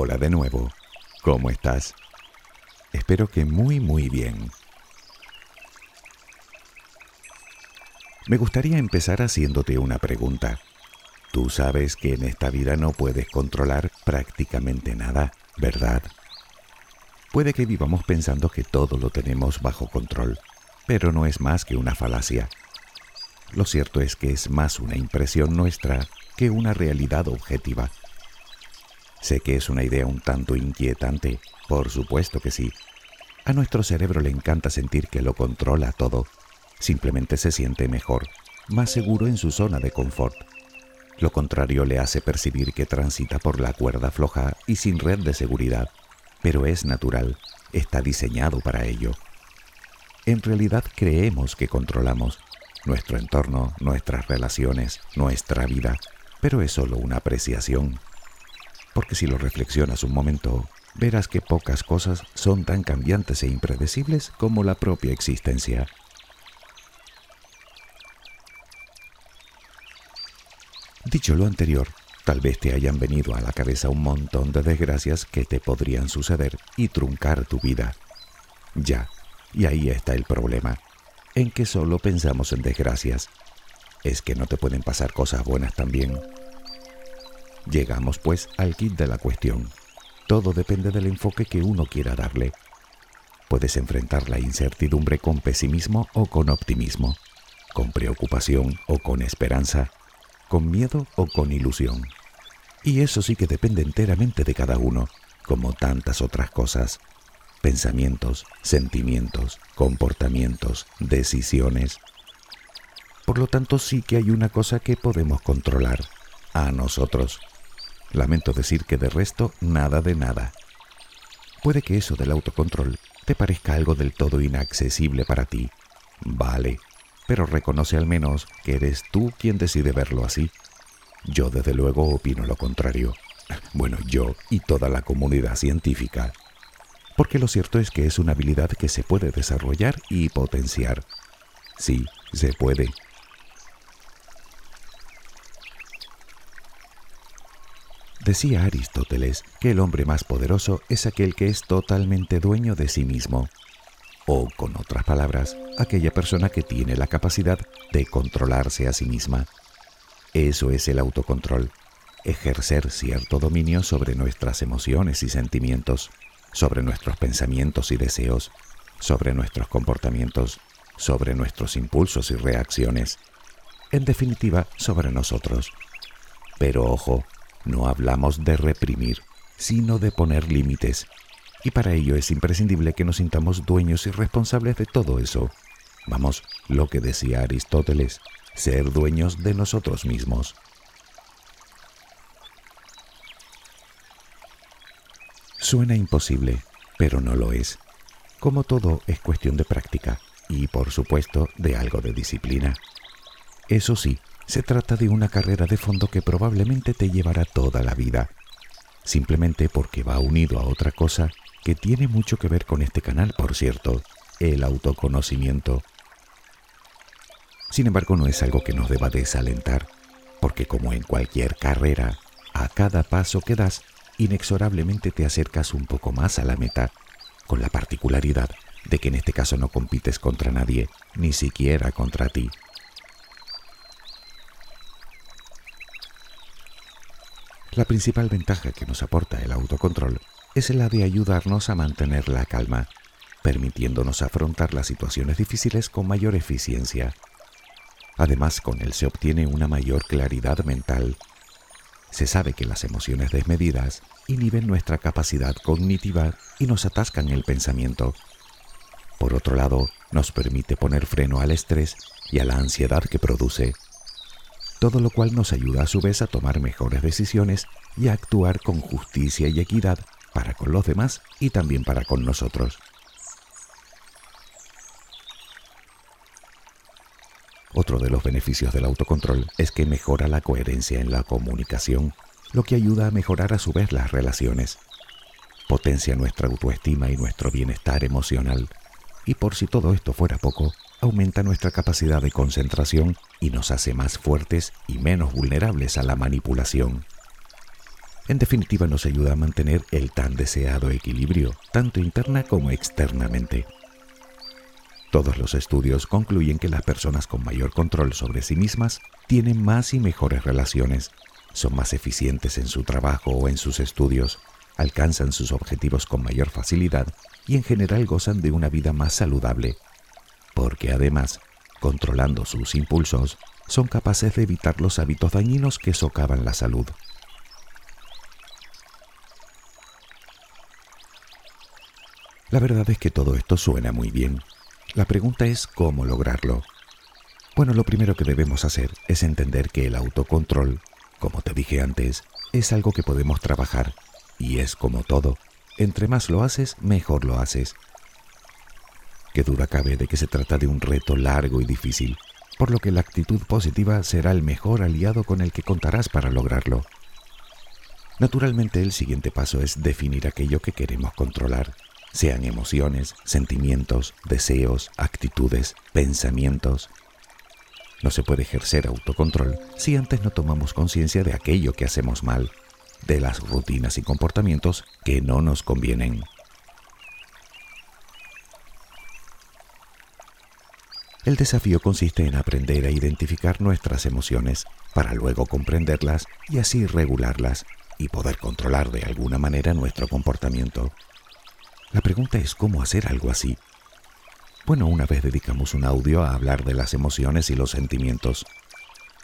Hola de nuevo, ¿cómo estás? Espero que muy bien. Me gustaría empezar haciéndote una pregunta. Tú sabes que en esta vida no puedes controlar prácticamente nada, ¿verdad? Puede que vivamos pensando que todo lo tenemos bajo control, pero no es más que una falacia. Lo cierto es que es más una impresión nuestra que una realidad objetiva. Sé que es una idea un tanto inquietante, por supuesto que sí. A nuestro cerebro le encanta sentir que lo controla todo. Simplemente se siente mejor, más seguro en su zona de confort. Lo contrario le hace percibir que transita por la cuerda floja y sin red de seguridad, pero es natural, está diseñado para ello. En realidad creemos que controlamos nuestro entorno, nuestras relaciones, nuestra vida, pero es solo una apreciación. Porque si lo reflexionas un momento, verás que pocas cosas son tan cambiantes e impredecibles como la propia existencia. Dicho lo anterior, tal vez te hayan venido a la cabeza un montón de desgracias que te podrían suceder y truncar tu vida. Ya, y ahí está el problema, en que solo pensamos en desgracias. ¿Es que no te pueden pasar cosas buenas también? Llegamos pues al quid de la cuestión. Todo depende del enfoque que uno quiera darle. Puedes enfrentar la incertidumbre con pesimismo o con optimismo, con preocupación o con esperanza, con miedo o con ilusión. Y eso sí que depende enteramente de cada uno, como tantas otras cosas. Pensamientos, sentimientos, comportamientos, decisiones. Por lo tanto, sí que hay una cosa que podemos controlar, a nosotros. Lamento decir que de resto, nada de nada. Puede que eso del autocontrol te parezca algo del todo inaccesible para ti. Vale. Pero reconoce al menos que eres tú quien decide verlo así. Yo desde luego opino lo contrario. Bueno, yo y toda la comunidad científica. Porque lo cierto es que es una habilidad que se puede desarrollar y potenciar. Sí, se puede. Decía Aristóteles que el hombre más poderoso es aquel que es totalmente dueño de sí mismo. O, con otras palabras, aquella persona que tiene la capacidad de controlarse a sí misma. Eso es el autocontrol, ejercer cierto dominio sobre nuestras emociones y sentimientos, sobre nuestros pensamientos y deseos, sobre nuestros comportamientos, sobre nuestros impulsos y reacciones, en definitiva, sobre nosotros. Pero ojo, no hablamos de reprimir, sino de poner límites. Y para ello es imprescindible que nos sintamos dueños y responsables de todo eso. Vamos, lo que decía Aristóteles, ser dueños de nosotros mismos. Suena imposible, pero no lo es. Como todo, es cuestión de práctica y, por supuesto, de algo de disciplina. Eso sí, se trata de una carrera de fondo que probablemente te llevará toda la vida, simplemente porque va unido a otra cosa que tiene mucho que ver con este canal, por cierto, el autoconocimiento. Sin embargo, no es algo que nos deba desalentar, porque como en cualquier carrera, a cada paso que das, inexorablemente te acercas un poco más a la meta, con la particularidad de que en este caso no compites contra nadie, ni siquiera contra ti. La principal ventaja que nos aporta el autocontrol es la de ayudarnos a mantener la calma, permitiéndonos afrontar las situaciones difíciles con mayor eficiencia. Además, con él se obtiene una mayor claridad mental. Se sabe que las emociones desmedidas inhiben nuestra capacidad cognitiva y nos atascan el pensamiento. Por otro lado, nos permite poner freno al estrés y a la ansiedad que produce, todo lo cual nos ayuda a su vez a tomar mejores decisiones y a actuar con justicia y equidad para con los demás y también para con nosotros. Otro de los beneficios del autocontrol es que mejora la coherencia en la comunicación, lo que ayuda a mejorar a su vez las relaciones. Potencia nuestra autoestima y nuestro bienestar emocional. Y por si todo esto fuera poco, aumenta nuestra capacidad de concentración y nos hace más fuertes y menos vulnerables a la manipulación. En definitiva, nos ayuda a mantener el tan deseado equilibrio, tanto interna como externamente. Todos los estudios concluyen que las personas con mayor control sobre sí mismas tienen más y mejores relaciones, son más eficientes en su trabajo o en sus estudios, alcanzan sus objetivos con mayor facilidad y en general gozan de una vida más saludable, porque además, controlando sus impulsos, son capaces de evitar los hábitos dañinos que socavan la salud. La verdad es que todo esto suena muy bien. La pregunta es ¿cómo lograrlo? Bueno, lo primero que debemos hacer es entender que el autocontrol, como te dije antes, es algo que podemos trabajar, y es como todo, entre más lo haces, mejor lo haces. Qué duda cabe de que se trata de un reto largo y difícil, por lo que la actitud positiva será el mejor aliado con el que contarás para lograrlo. Naturalmente, el siguiente paso es definir aquello que queremos controlar. Sean emociones, sentimientos, deseos, actitudes, pensamientos. No se puede ejercer autocontrol si antes no tomamos conciencia de aquello que hacemos mal, de las rutinas y comportamientos que no nos convienen. El desafío consiste en aprender a identificar nuestras emociones para luego comprenderlas y así regularlas y poder controlar de alguna manera nuestro comportamiento. La pregunta es ¿cómo hacer algo así? Bueno, una vez dedicamos un audio a hablar de las emociones y los sentimientos.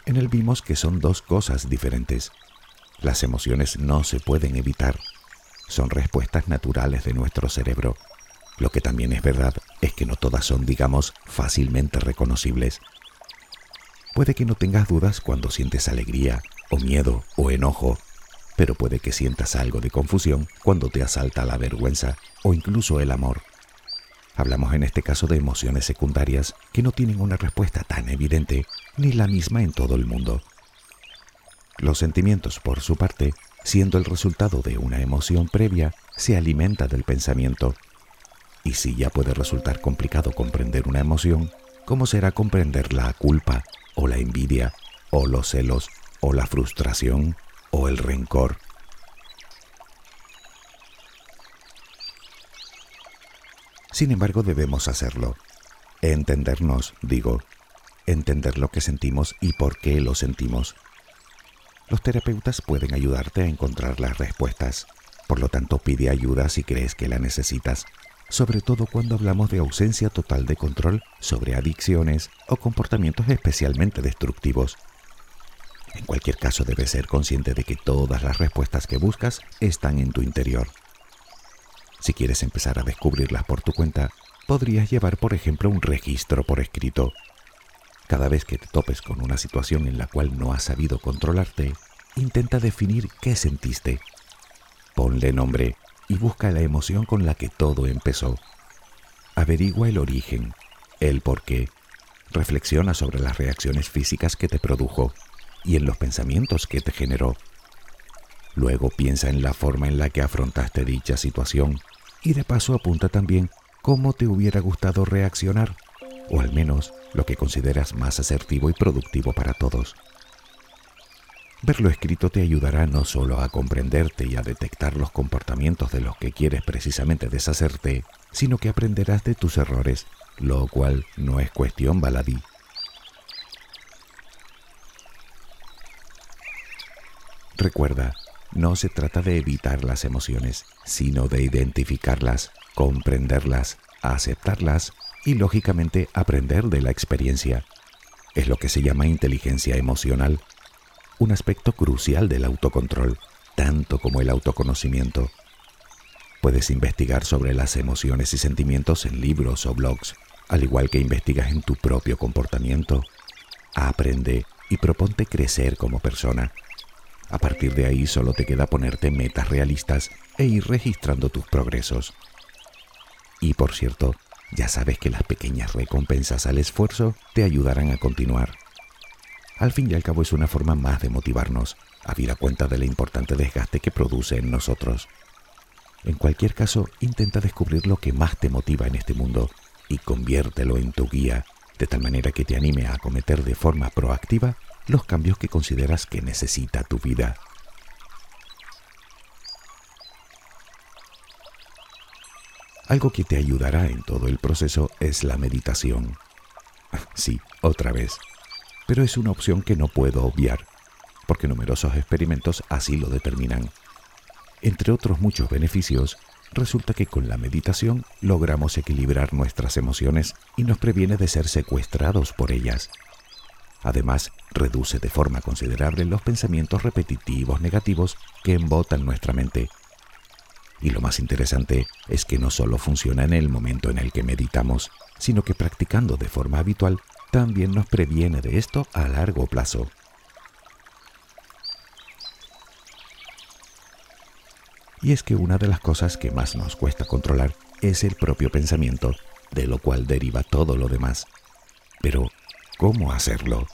En él vimos que son dos cosas diferentes. Las emociones no se pueden evitar. Son respuestas naturales de nuestro cerebro. Lo que también es verdad es que no todas son, digamos, fácilmente reconocibles. Puede que no tengas dudas cuando sientes alegría, o miedo, o enojo, pero puede que sientas algo de confusión cuando te asalta la vergüenza o incluso el amor. Hablamos en este caso de emociones secundarias que no tienen una respuesta tan evidente ni la misma en todo el mundo. Los sentimientos, por su parte, siendo el resultado de una emoción previa, se alimenta del pensamiento. Y si ya puede resultar complicado comprender una emoción, ¿cómo será comprender la culpa, o la envidia, o los celos, o la frustración, o el rencor? Sin embargo, debemos hacerlo. Entender lo que sentimos y por qué lo sentimos. Los terapeutas pueden ayudarte a encontrar las respuestas. Por lo tanto, pide ayuda si crees que la necesitas, sobre todo cuando hablamos de ausencia total de control sobre adicciones o comportamientos especialmente destructivos. En cualquier caso, debes ser consciente de que todas las respuestas que buscas están en tu interior. Si quieres empezar a descubrirlas por tu cuenta, podrías llevar, por ejemplo, un registro por escrito. Cada vez que te topes con una situación en la cual no has sabido controlarte, intenta definir qué sentiste. Ponle nombre y busca la emoción con la que todo empezó. Averigua el origen, el porqué. Reflexiona sobre las reacciones físicas que te produjo y en los pensamientos que te generó. Luego piensa en la forma en la que afrontaste dicha situación y de paso apunta también cómo te hubiera gustado reaccionar, o al menos lo que consideras más asertivo y productivo para todos. Verlo escrito te ayudará no solo a comprenderte y a detectar los comportamientos de los que quieres precisamente deshacerte, sino que aprenderás de tus errores, lo cual no es cuestión baladí. Recuerda, no se trata de evitar las emociones, sino de identificarlas, comprenderlas, aceptarlas y, lógicamente, aprender de la experiencia. Es lo que se llama inteligencia emocional, un aspecto crucial del autocontrol, tanto como el autoconocimiento. Puedes investigar sobre las emociones y sentimientos en libros o blogs, al igual que investigas en tu propio comportamiento. Aprende y proponte crecer como persona. A partir de ahí solo te queda ponerte metas realistas e ir registrando tus progresos. Y por cierto, ya sabes que las pequeñas recompensas al esfuerzo te ayudarán a continuar. Al fin y al cabo es una forma más de motivarnos, habida cuenta del importante desgaste que produce en nosotros. En cualquier caso, intenta descubrir lo que más te motiva en este mundo y conviértelo en tu guía, de tal manera que te anime a acometer de forma proactiva los cambios que consideras que necesita tu vida. Algo que te ayudará en todo el proceso es la meditación. Sí, otra vez. Pero es una opción que no puedo obviar, porque numerosos experimentos así lo determinan. Entre otros muchos beneficios, resulta que con la meditación logramos equilibrar nuestras emociones y nos previene de ser secuestrados por ellas. Además, reduce de forma considerable los pensamientos repetitivos negativos que embotan nuestra mente. Y lo más interesante es que no solo funciona en el momento en el que meditamos, sino que practicando de forma habitual también nos previene de esto a largo plazo. Y es que una de las cosas que más nos cuesta controlar es el propio pensamiento, de lo cual deriva todo lo demás. Pero, ¿cómo hacerlo?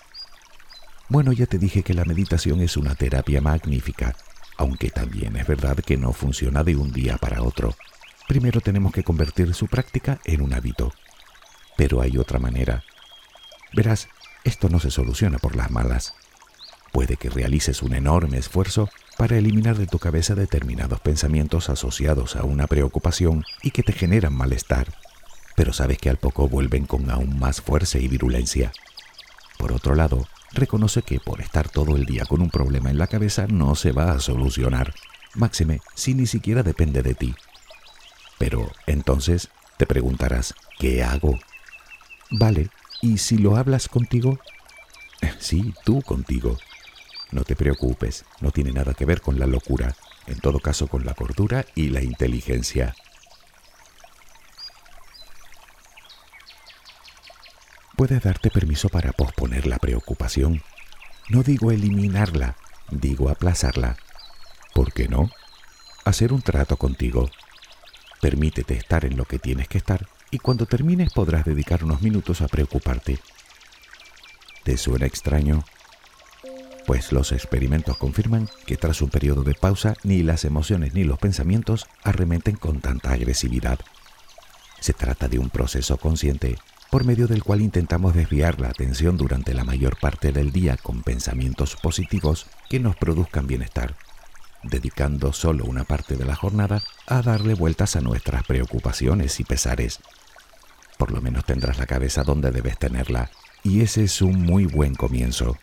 Bueno, ya te dije que la meditación es una terapia magnífica, aunque también es verdad que no funciona de un día para otro. Primero tenemos que convertir su práctica en un hábito. Pero hay otra manera. Verás, esto no se soluciona por las malas. Puede que realices un enorme esfuerzo para eliminar de tu cabeza determinados pensamientos asociados a una preocupación y que te generan malestar, pero sabes que al poco vuelven con aún más fuerza y virulencia. Por otro lado, reconoce que por estar todo el día con un problema en la cabeza no se va a solucionar, máxime si ni siquiera depende de ti. Pero entonces te preguntarás, ¿qué hago? Vale, ¿y si lo hablas contigo? Sí, tú contigo. No te preocupes, no tiene nada que ver con la locura, en todo caso con la cordura y la inteligencia. Puedes darte permiso para posponer la preocupación. No digo eliminarla, digo aplazarla. ¿Por qué no? Hacer un trato contigo. Permítete estar en lo que tienes que estar y cuando termines podrás dedicar unos minutos a preocuparte. ¿Te suena extraño? Pues los experimentos confirman que tras un periodo de pausa ni las emociones ni los pensamientos arremeten con tanta agresividad. Se trata de un proceso consciente por medio del cual intentamos desviar la atención durante la mayor parte del día con pensamientos positivos que nos produzcan bienestar, dedicando solo una parte de la jornada a darle vueltas a nuestras preocupaciones y pesares. Por lo menos tendrás la cabeza donde debes tenerla, y ese es un muy buen comienzo.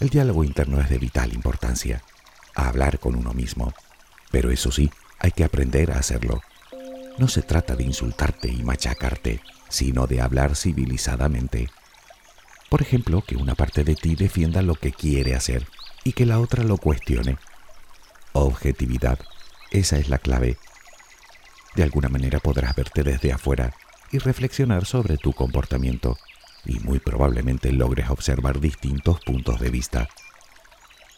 El diálogo interno es de vital importancia, a hablar con uno mismo. Pero eso sí, hay que aprender a hacerlo. No se trata de insultarte y machacarte, sino de hablar civilizadamente. Por ejemplo, que una parte de ti defienda lo que quiere hacer y que la otra lo cuestione. Objetividad, esa es la clave. De alguna manera podrás verte desde afuera y reflexionar sobre tu comportamiento, y muy probablemente logres observar distintos puntos de vista.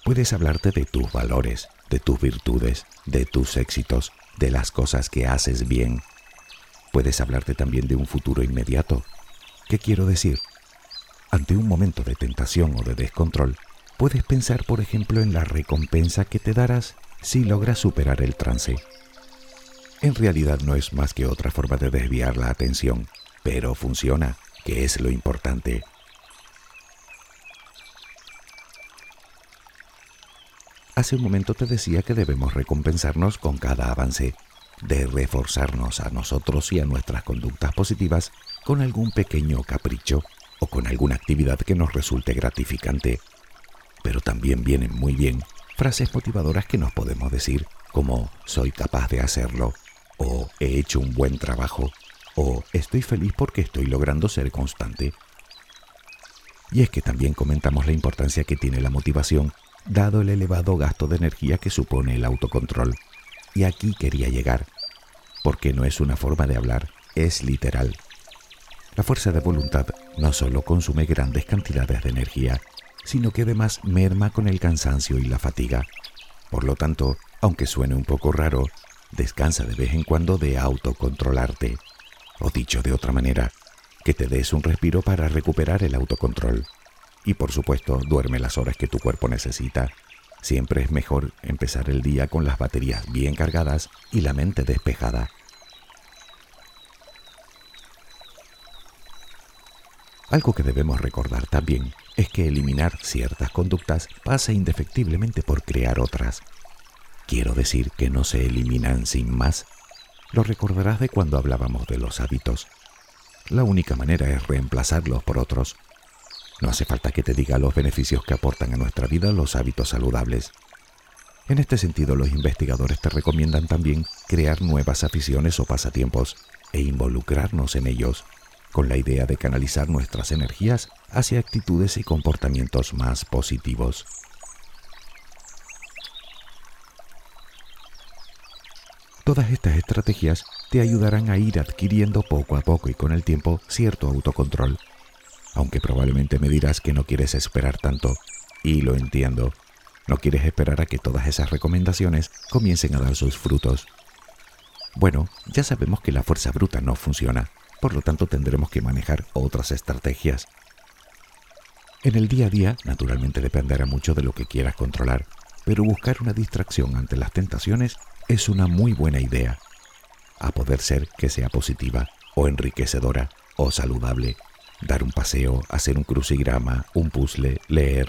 Puedes hablarte de tus valores, de tus virtudes, de tus éxitos, de las cosas que haces bien. Puedes hablarte también de un futuro inmediato. ¿Qué quiero decir? Ante un momento de tentación o de descontrol, puedes pensar, por ejemplo, en la recompensa que te darás si logras superar el trance. En realidad no es más que otra forma de desviar la atención, pero funciona, que es lo importante. Hace un momento te decía que debemos recompensarnos con cada avance, de reforzarnos a nosotros y a nuestras conductas positivas con algún pequeño capricho o con alguna actividad que nos resulte gratificante. Pero también vienen muy bien frases motivadoras que nos podemos decir, como «soy capaz de hacerlo» o «he hecho un buen trabajo» o «estoy feliz porque estoy logrando ser constante». Y es que también comentamos la importancia que tiene la motivación, dado el elevado gasto de energía que supone el autocontrol. Y aquí quería llegar, porque no es una forma de hablar, es literal. La fuerza de voluntad no solo consume grandes cantidades de energía, sino que además merma con el cansancio y la fatiga. Por lo tanto, aunque suene un poco raro, descansa de vez en cuando de autocontrolarte. O dicho de otra manera, que te des un respiro para recuperar el autocontrol. Y por supuesto, duerme las horas que tu cuerpo necesita. Siempre es mejor empezar el día con las baterías bien cargadas y la mente despejada. Algo que debemos recordar también es que eliminar ciertas conductas pasa indefectiblemente por crear otras. Quiero decir que no se eliminan sin más. Lo recordarás de cuando hablábamos de los hábitos. La única manera es reemplazarlos por otros. No hace falta que te diga los beneficios que aportan a nuestra vida los hábitos saludables. En este sentido, los investigadores te recomiendan también crear nuevas aficiones o pasatiempos e involucrarnos en ellos, con la idea de canalizar nuestras energías hacia actitudes y comportamientos más positivos. Todas estas estrategias te ayudarán a ir adquiriendo poco a poco y con el tiempo cierto autocontrol, aunque probablemente me dirás que no quieres esperar tanto, y lo entiendo. No quieres esperar a que todas esas recomendaciones comiencen a dar sus frutos. Bueno, ya sabemos que la fuerza bruta no funciona, por lo tanto tendremos que manejar otras estrategias. En el día a día, naturalmente dependerá mucho de lo que quieras controlar, pero buscar una distracción ante las tentaciones es una muy buena idea, a poder ser que sea positiva, o enriquecedora, o saludable. Dar un paseo, hacer un crucigrama, un puzzle, leer.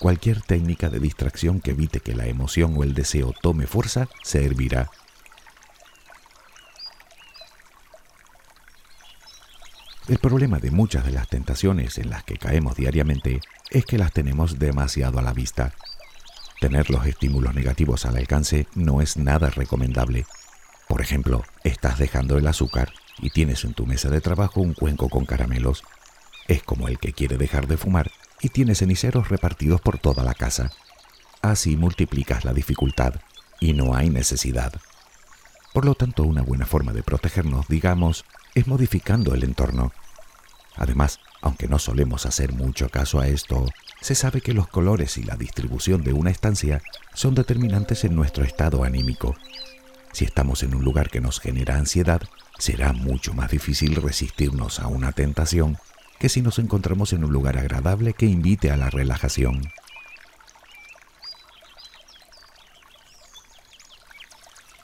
Cualquier técnica de distracción que evite que la emoción o el deseo tome fuerza servirá. El problema de muchas de las tentaciones en las que caemos diariamente es que las tenemos demasiado a la vista. Tener los estímulos negativos al alcance no es nada recomendable. Por ejemplo, estás dejando el azúcar y tienes en tu mesa de trabajo un cuenco con caramelos. Es como el que quiere dejar de fumar y tiene ceniceros repartidos por toda la casa. Así multiplicas la dificultad, y no hay necesidad. Por lo tanto, una buena forma de protegernos, digamos, es modificando el entorno. Además, aunque no solemos hacer mucho caso a esto, se sabe que los colores y la distribución de una estancia son determinantes en nuestro estado anímico. Si estamos en un lugar que nos genera ansiedad, será mucho más difícil resistirnos a una tentación que si nos encontramos en un lugar agradable que invite a la relajación.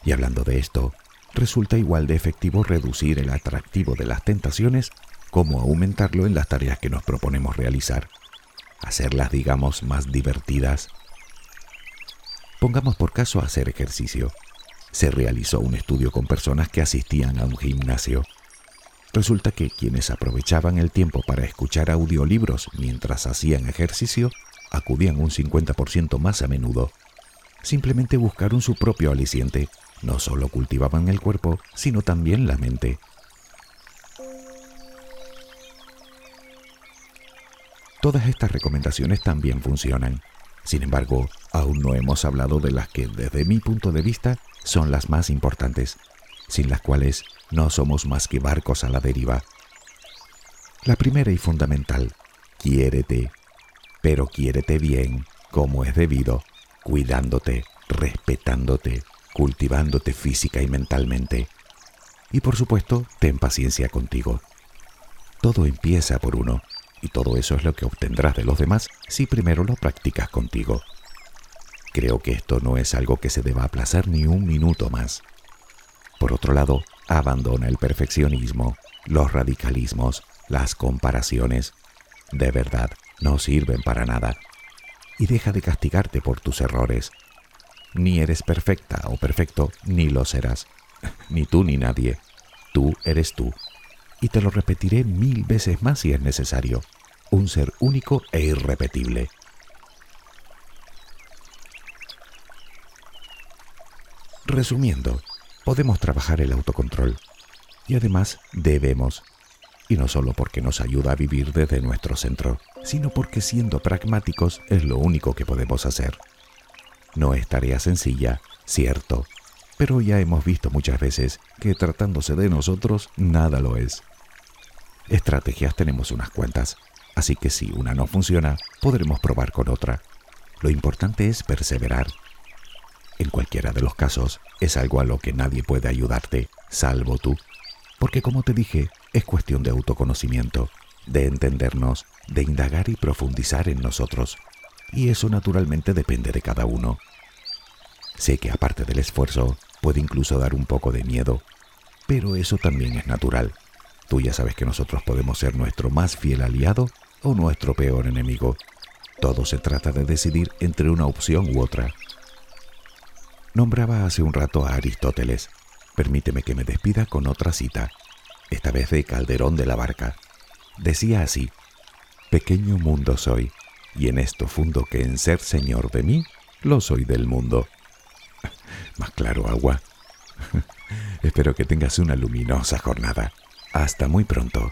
Y hablando de esto, resulta igual de efectivo reducir el atractivo de las tentaciones como aumentarlo en las tareas que nos proponemos realizar, hacerlas, digamos, más divertidas. Pongamos por caso hacer ejercicio. Se realizó un estudio con personas que asistían a un gimnasio. Resulta que quienes aprovechaban el tiempo para escuchar audiolibros mientras hacían ejercicio acudían un 50% más a menudo. Simplemente buscaron su propio aliciente. No solo cultivaban el cuerpo, sino también la mente. Todas estas recomendaciones también funcionan. Sin embargo, aún no hemos hablado de las que, desde mi punto de vista, son las más importantes, sin las cuales no somos más que barcos a la deriva. La primera y fundamental: quiérete, pero quiérete bien, como es debido, cuidándote, respetándote, cultivándote física y mentalmente. Y por supuesto, ten paciencia contigo. Todo empieza por uno, y todo eso es lo que obtendrás de los demás si primero lo practicas contigo. Creo que esto no es algo que se deba aplazar ni un minuto más. Por otro lado, abandona el perfeccionismo, los radicalismos, las comparaciones. De verdad, no sirven para nada. Y deja de castigarte por tus errores. Ni eres perfecta o perfecto, ni lo serás. Ni tú ni nadie. Tú eres tú. Y te lo repetiré 1000 veces más si es necesario. Un ser único e irrepetible. Resumiendo, podemos trabajar el autocontrol, y además debemos, y no solo porque nos ayuda a vivir desde nuestro centro, sino porque siendo pragmáticos es lo único que podemos hacer. No es tarea sencilla, cierto, pero ya hemos visto muchas veces que tratándose de nosotros nada lo es. Estrategias tenemos unas cuantas, así que si una no funciona, podremos probar con otra. Lo importante es perseverar. En cualquiera de los casos, es algo a lo que nadie puede ayudarte, salvo tú. Porque como te dije, es cuestión de autoconocimiento, de entendernos, de indagar y profundizar en nosotros. Y eso naturalmente depende de cada uno. Sé que aparte del esfuerzo, puede incluso dar un poco de miedo. Pero eso también es natural. Tú ya sabes que nosotros podemos ser nuestro más fiel aliado o nuestro peor enemigo. Todo se trata de decidir entre una opción u otra. Nombraba hace un rato a Aristóteles. Permíteme que me despida con otra cita, esta vez de Calderón de la Barca. Decía así: «Pequeño mundo soy, y en esto fundo que en ser señor de mí, lo soy del mundo». Más claro agua. Espero que tengas una luminosa jornada. Hasta muy pronto.